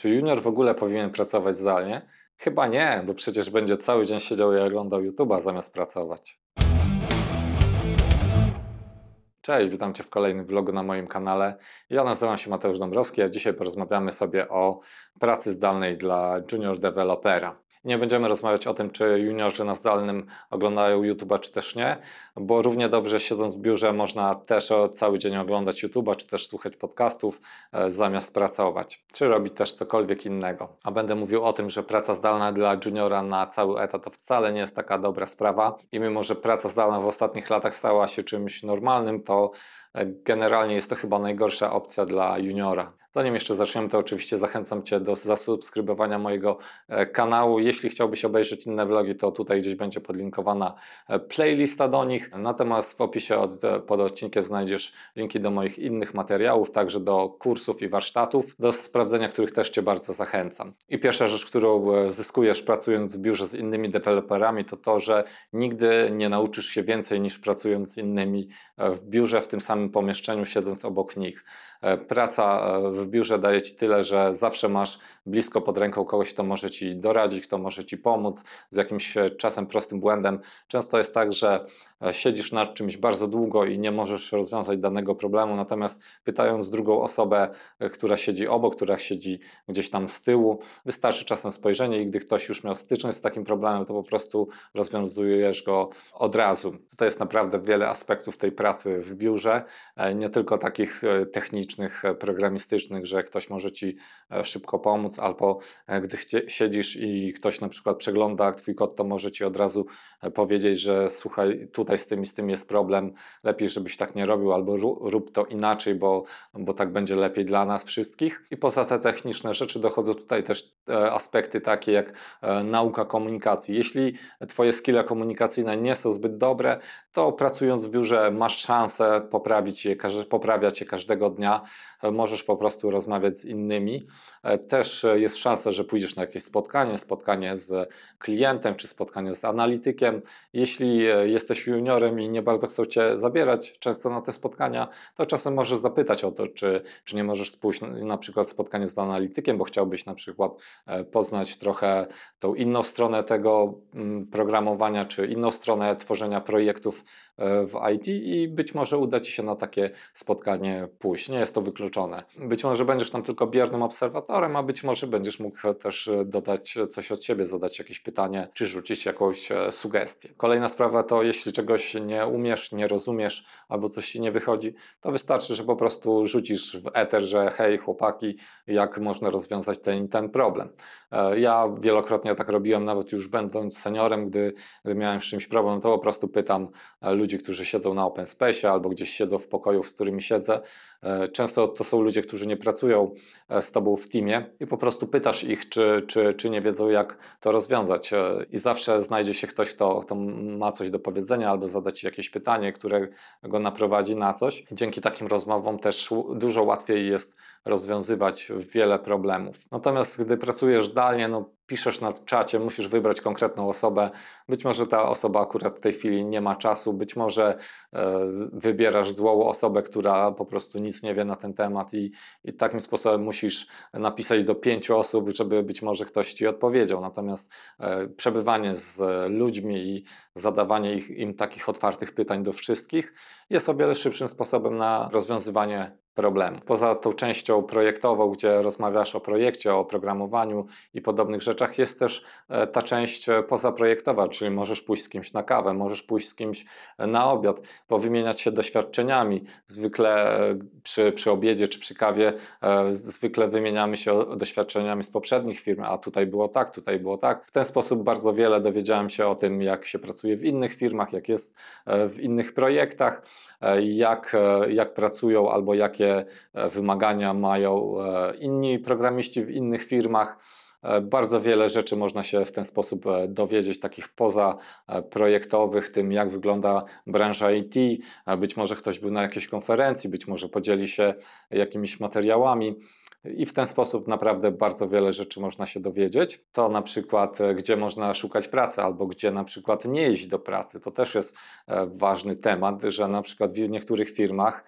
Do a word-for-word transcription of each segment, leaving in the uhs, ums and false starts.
Czy junior w ogóle powinien pracować zdalnie? Chyba nie, bo przecież będzie cały dzień siedział i oglądał YouTube'a zamiast pracować. Cześć, witam Cię w kolejnym vlogu na moim kanale. Ja nazywam się Mateusz Dąbrowski, a dzisiaj porozmawiamy sobie o pracy zdalnej dla junior dewelopera. Nie będziemy rozmawiać o tym, czy juniorzy na zdalnym oglądają YouTube'a, czy też nie, bo równie dobrze siedząc w biurze można też cały dzień oglądać YouTube'a, czy też słuchać podcastów zamiast pracować, czy robić też cokolwiek innego. A będę mówił o tym, że praca zdalna dla juniora na cały etat to wcale nie jest taka dobra sprawa i mimo, że praca zdalna w ostatnich latach stała się czymś normalnym, to generalnie jest to chyba najgorsza opcja dla juniora. Zanim jeszcze zaczniemy, to oczywiście zachęcam Cię do zasubskrybowania mojego kanału. Jeśli chciałbyś obejrzeć inne vlogi, to tutaj gdzieś będzie podlinkowana playlista do nich. Natomiast w opisie od, pod odcinkiem znajdziesz linki do moich innych materiałów, także do kursów i warsztatów, do sprawdzenia których też Cię bardzo zachęcam. I pierwsza rzecz, którą zyskujesz pracując w biurze z innymi deweloperami, to to, że nigdy nie nauczysz się więcej niż pracując z innymi w biurze, w tym samym pomieszczeniu, siedząc obok nich. Praca w biurze daje Ci tyle, że zawsze masz blisko pod ręką kogoś, kto może Ci doradzić, kto może Ci pomóc z jakimś czasem prostym błędem. Często jest tak, że siedzisz nad czymś bardzo długo i nie możesz rozwiązać danego problemu, natomiast pytając drugą osobę, która siedzi obok, która siedzi gdzieś tam z tyłu, wystarczy czasem spojrzenie i gdy ktoś już miał styczność z takim problemem, to po prostu rozwiązujesz go od razu. To jest naprawdę wiele aspektów tej pracy w biurze, nie tylko takich technicznych, programistycznych, że ktoś może Ci szybko pomóc, albo gdy siedzisz i ktoś na przykład przegląda Twój kod, to może Ci od razu powiedzieć, że słuchaj, tutaj z tym i z tym jest problem, lepiej żebyś tak nie robił albo rób to inaczej, bo, bo tak będzie lepiej dla nas wszystkich. I poza te techniczne rzeczy dochodzą tutaj też aspekty takie jak nauka komunikacji. Jeśli Twoje skille komunikacyjne nie są zbyt dobre, to pracując w biurze masz szansę poprawić je, poprawiać je każdego dnia, możesz po prostu rozmawiać z innymi. Też jest szansa, że pójdziesz na jakieś spotkanie, spotkanie z klientem czy spotkanie z analitykiem. Jeśli jesteś juniorem i nie bardzo chcą Cię zabierać często na te spotkania, to czasem możesz zapytać o to, czy, czy nie możesz pójść na przykład spotkanie z analitykiem, bo chciałbyś na przykład poznać trochę tą inną stronę tego programowania, czy inną stronę tworzenia projektów w I T i być może uda Ci się na takie spotkanie pójść. Nie jest to wykluczone. Być może będziesz tam tylko biernym obserwatorem, a być może będziesz mógł też dodać coś od siebie, zadać jakieś pytanie, czy rzucić jakąś sugestię. Kolejna sprawa to, jeśli czegoś nie umiesz, nie rozumiesz albo coś Ci nie wychodzi, to wystarczy, że po prostu rzucisz w eter, że hej chłopaki, jak można rozwiązać ten ten problem. Ja wielokrotnie tak robiłem, nawet już będąc seniorem, gdy, gdy miałem z czymś problem, to po prostu pytam ludzi, którzy siedzą na open space albo gdzieś siedzą w pokoju, z którymi siedzę. Często to są ludzie, którzy nie pracują z Tobą w teamie i po prostu pytasz ich, czy, czy, czy nie wiedzą, jak to rozwiązać. I zawsze znajdzie się ktoś, kto, kto ma coś do powiedzenia albo zada Ci jakieś pytanie, które go naprowadzi na coś. Dzięki takim rozmowom też dużo łatwiej jest rozwiązywać wiele problemów. Natomiast gdy pracujesz zdalnie, no piszesz na czacie, musisz wybrać konkretną osobę. Być może ta osoba akurat w tej chwili nie ma czasu, być może e, wybierasz złą osobę, która po prostu nic nie wie na ten temat i, i takim sposobem musisz napisać do pięciu osób, żeby być może ktoś Ci odpowiedział. Natomiast e, przebywanie z ludźmi i zadawanie ich, im takich otwartych pytań do wszystkich jest o wiele szybszym sposobem na rozwiązywanie problemu. Poza tą częścią projektową, gdzie rozmawiasz o projekcie, o programowaniu i podobnych rzeczach, jest też ta część pozaprojektowa, czyli możesz pójść z kimś na kawę, możesz pójść z kimś na obiad, powymieniać się doświadczeniami. Zwykle przy, przy obiedzie czy przy kawie zwykle wymieniamy się doświadczeniami z poprzednich firm, a tutaj było tak, tutaj było tak. W ten sposób bardzo wiele dowiedziałem się o tym, jak się pracuje w innych firmach, jak jest w innych projektach, jak, jak pracują albo jakie wymagania mają inni programiści w innych firmach. Bardzo wiele rzeczy można się w ten sposób dowiedzieć, takich pozaprojektowych, tym jak wygląda branża I T. Być może ktoś był na jakiejś konferencji, być może podzieli się jakimiś materiałami. i w ten sposób naprawdę bardzo wiele rzeczy można się dowiedzieć. To na przykład, gdzie można szukać pracy albo gdzie na przykład nie iść do pracy. To też jest ważny temat, że na przykład w niektórych firmach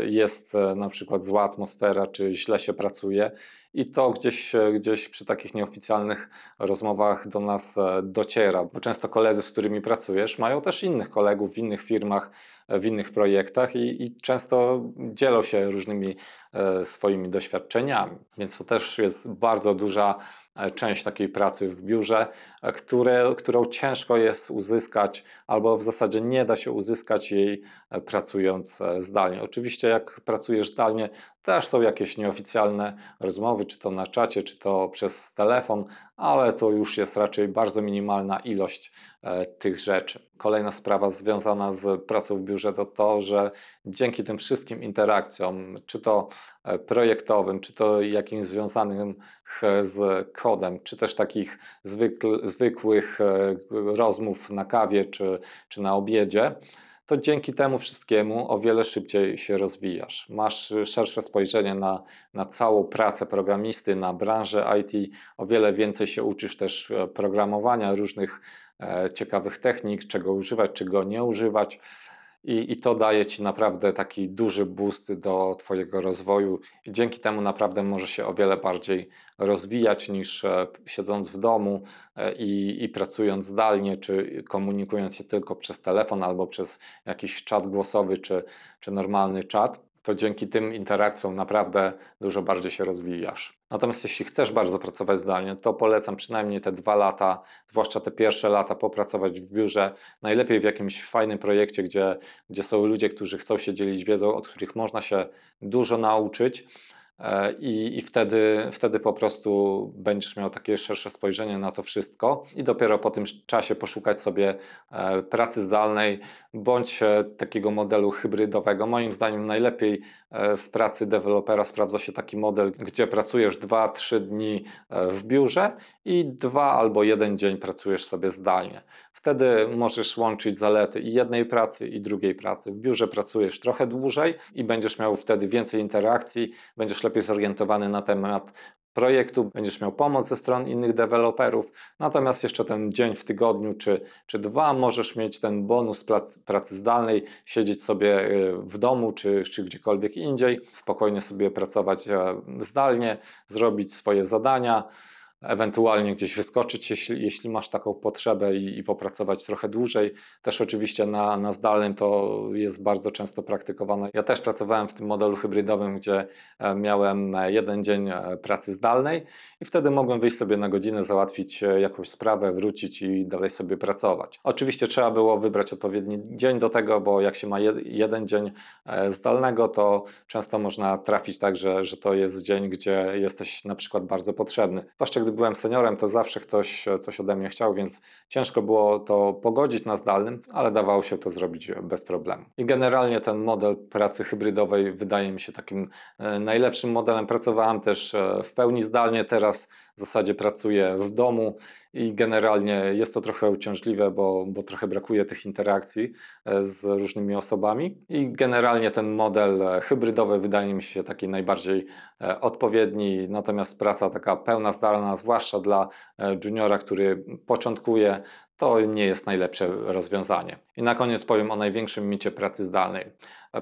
jest na przykład zła atmosfera czy źle się pracuje i to gdzieś, gdzieś przy takich nieoficjalnych rozmowach do nas dociera, bo często koledzy, z którymi pracujesz, mają też innych kolegów w innych firmach, w innych projektach i, i często dzielą się różnymi e, swoimi doświadczeniami, więc to też jest bardzo duża część takiej pracy w biurze, które, którą ciężko jest uzyskać albo w zasadzie nie da się uzyskać jej pracując zdalnie. Oczywiście jak pracujesz zdalnie też są jakieś nieoficjalne rozmowy, czy to na czacie, czy to przez telefon, ale to już jest raczej bardzo minimalna ilość tych rzeczy. Kolejna sprawa związana z pracą w biurze to to, że dzięki tym wszystkim interakcjom, czy to projektowym, czy to jakimś związanym z kodem, czy też takich zwykl, zwykłych rozmów na kawie czy, czy na obiedzie, to dzięki temu wszystkiemu o wiele szybciej się rozwijasz. Masz szersze spojrzenie na, na całą pracę programisty, na branżę I T, o wiele więcej się uczysz też programowania, różnych e, ciekawych technik, czego używać, czego nie używać. I, I to daje Ci naprawdę taki duży boost do Twojego rozwoju i dzięki temu naprawdę możesz się o wiele bardziej rozwijać niż e, siedząc w domu e, i, i pracując zdalnie, czy komunikując się tylko przez telefon albo przez jakiś czat głosowy, czy, czy normalny czat. To dzięki tym interakcjom naprawdę dużo bardziej się rozwijasz. Natomiast jeśli chcesz bardzo pracować zdalnie, to polecam przynajmniej te dwa lata, zwłaszcza te pierwsze lata popracować w biurze, najlepiej w jakimś fajnym projekcie, gdzie, gdzie są ludzie, którzy chcą się dzielić wiedzą, od których można się dużo nauczyć i, i wtedy, wtedy po prostu będziesz miał takie szersze spojrzenie na to wszystko i dopiero po tym czasie poszukać sobie pracy zdalnej bądź takiego modelu hybrydowego. Moim zdaniem najlepiej w pracy dewelopera sprawdza się taki model, gdzie pracujesz dwa trzy dni w biurze i dwa albo jeden dzień pracujesz sobie zdalnie. Wtedy możesz łączyć zalety i jednej pracy i drugiej pracy. W biurze pracujesz trochę dłużej i będziesz miał wtedy więcej interakcji, będziesz lepiej zorientowany na temat projektu, będziesz miał pomoc ze stron innych deweloperów, natomiast jeszcze ten dzień w tygodniu czy, czy dwa możesz mieć ten bonus prac, pracy zdalnej, siedzieć sobie w domu czy, czy gdziekolwiek indziej, spokojnie sobie pracować zdalnie, zrobić swoje zadania, ewentualnie gdzieś wyskoczyć, jeśli, jeśli masz taką potrzebę i, i popracować trochę dłużej. Też oczywiście na, na zdalnym to jest bardzo często praktykowane. Ja też pracowałem w tym modelu hybrydowym, gdzie miałem jeden dzień pracy zdalnej i wtedy mogłem wyjść sobie na godzinę, załatwić jakąś sprawę, wrócić i dalej sobie pracować. Oczywiście trzeba było wybrać odpowiedni dzień do tego, bo jak się ma jed, jeden dzień zdalnego, to często można trafić tak, że, że to jest dzień, gdzie jesteś na przykład bardzo potrzebny. Zwłaszcza gdy byłem seniorem, to zawsze ktoś coś ode mnie chciał, więc ciężko było to pogodzić na zdalnym, ale dawało się to zrobić bez problemu. I generalnie ten model pracy hybrydowej wydaje mi się takim najlepszym modelem. Pracowałem też w pełni zdalnie, teraz w zasadzie pracuję w domu i generalnie jest to trochę uciążliwe, bo, bo trochę brakuje tych interakcji z różnymi osobami i generalnie ten model hybrydowy wydaje mi się taki najbardziej odpowiedni, natomiast praca taka pełna zdalna, zwłaszcza dla juniora, który początkuje, to nie jest najlepsze rozwiązanie. I na koniec powiem o największym micie pracy zdalnej.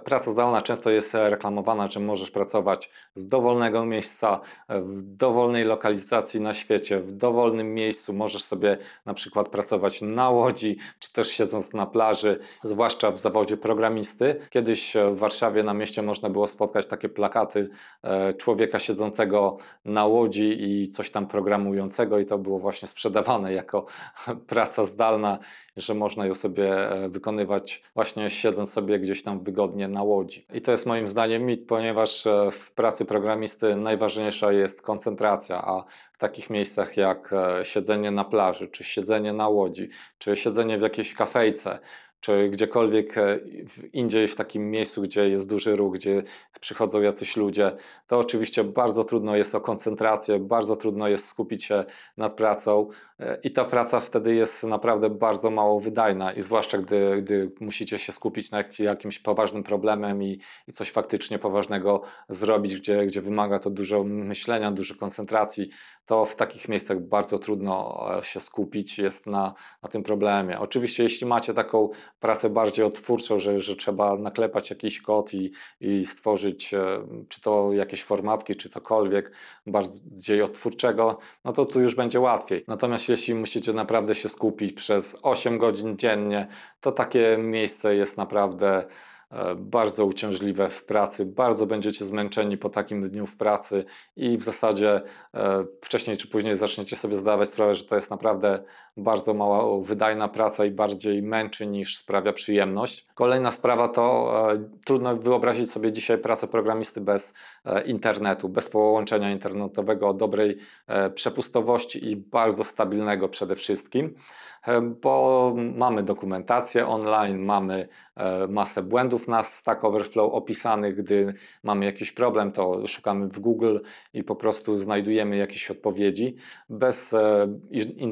Praca zdalna często jest reklamowana, że możesz pracować z dowolnego miejsca, w dowolnej lokalizacji na świecie, w dowolnym miejscu. Możesz sobie na przykład pracować na łodzi, czy też siedząc na plaży, zwłaszcza w zawodzie programisty. Kiedyś w Warszawie na mieście można było spotkać takie plakaty człowieka siedzącego na łodzi i coś tam programującego i to było właśnie sprzedawane jako praca zdalna, że można ją sobie wykonywać właśnie siedząc sobie gdzieś tam wygodnie na łodzi. I to jest moim zdaniem mit, ponieważ w pracy programisty najważniejsza jest koncentracja, a w takich miejscach jak siedzenie na plaży, czy siedzenie na łodzi, czy siedzenie w jakiejś kafejce, czy gdziekolwiek indziej w takim miejscu, gdzie jest duży ruch, gdzie przychodzą jacyś ludzie, to oczywiście bardzo trudno jest o koncentrację, bardzo trudno jest skupić się nad pracą, i ta praca wtedy jest naprawdę bardzo mało wydajna i zwłaszcza gdy, gdy musicie się skupić na jakimś poważnym problemem i, i coś faktycznie poważnego zrobić, gdzie, gdzie wymaga to dużo myślenia, dużo koncentracji, to w takich miejscach bardzo trudno się skupić jest na, na tym problemie. Oczywiście jeśli macie taką pracę bardziej odtwórczą, że, że trzeba naklepać jakiś kod i, i stworzyć czy to jakieś formatki, czy cokolwiek bardziej odtwórczego, no to tu już będzie łatwiej. Natomiast jeśli musicie naprawdę się skupić przez osiem godzin dziennie, to takie miejsce jest naprawdę bardzo uciążliwe w pracy, bardzo będziecie zmęczeni po takim dniu w pracy i w zasadzie wcześniej czy później zaczniecie sobie zdawać sprawę, że to jest naprawdę bardzo mało wydajna praca i bardziej męczy niż sprawia przyjemność. Kolejna sprawa to trudno wyobrazić sobie dzisiaj pracę programisty bez internetu, bez połączenia internetowego, dobrej przepustowości i bardzo stabilnego przede wszystkim, bo mamy dokumentację online, mamy masę błędów na Stack Overflow opisanych, gdy mamy jakiś problem, to szukamy w Google i po prostu znajdujemy jakieś odpowiedzi. Bez,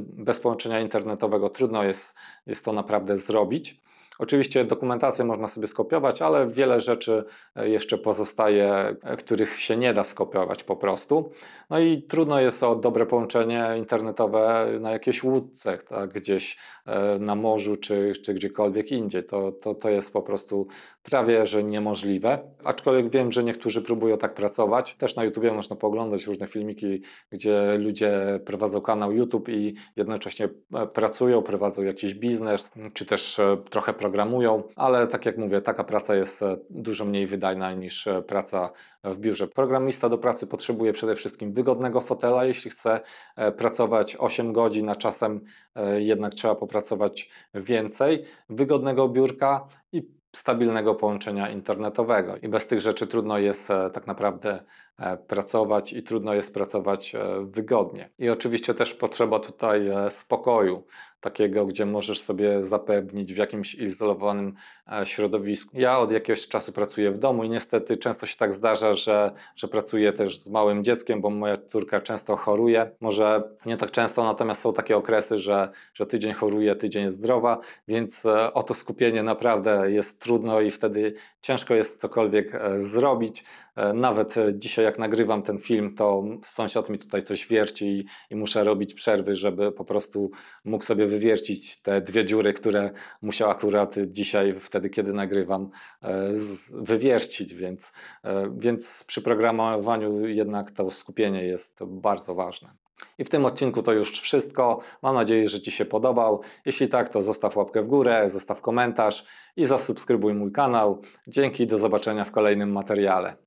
bez połączenia internetowego trudno jest, jest to naprawdę zrobić. Oczywiście dokumentację można sobie skopiować, ale wiele rzeczy jeszcze pozostaje, których się nie da skopiować po prostu. No i trudno jest o dobre połączenie internetowe na jakiejś łódce, tak, gdzieś na morzu czy, czy gdziekolwiek indziej. To, to, to jest po prostu prawie że niemożliwe. Aczkolwiek wiem, że niektórzy próbują tak pracować. Też na YouTubie można pooglądać różne filmiki, gdzie ludzie prowadzą kanał YouTube i jednocześnie pracują, prowadzą jakiś biznes, czy też trochę pracują, programują, ale tak jak mówię, taka praca jest dużo mniej wydajna niż praca w biurze. Programista do pracy potrzebuje przede wszystkim wygodnego fotela, jeśli chce pracować osiem godzin, a czasem jednak trzeba popracować więcej, wygodnego biurka i stabilnego połączenia internetowego. I bez tych rzeczy trudno jest tak naprawdę pracować i trudno jest pracować wygodnie. I oczywiście też potrzeba tutaj spokoju, takiego, gdzie możesz sobie zapewnić w jakimś izolowanym środowisku. Ja od jakiegoś czasu pracuję w domu i niestety często się tak zdarza, że, że pracuję też z małym dzieckiem, bo moja córka często choruje. Może nie tak często, natomiast są takie okresy, że, że tydzień choruje, tydzień jest zdrowa, więc o to skupienie naprawdę jest trudno i wtedy ciężko jest cokolwiek zrobić. Nawet dzisiaj jak nagrywam ten film, to sąsiad mi tutaj coś wierci i, i muszę robić przerwy, żeby po prostu mógł sobie wywiercić te dwie dziury, które musiał akurat dzisiaj, wtedy kiedy nagrywam, wywiercić, więc, więc przy programowaniu jednak to skupienie jest bardzo ważne. I w tym odcinku to już wszystko. Mam nadzieję, że Ci się podobał. Jeśli tak, to zostaw łapkę w górę, zostaw komentarz i zasubskrybuj mój kanał. Dzięki, do zobaczenia w kolejnym materiale.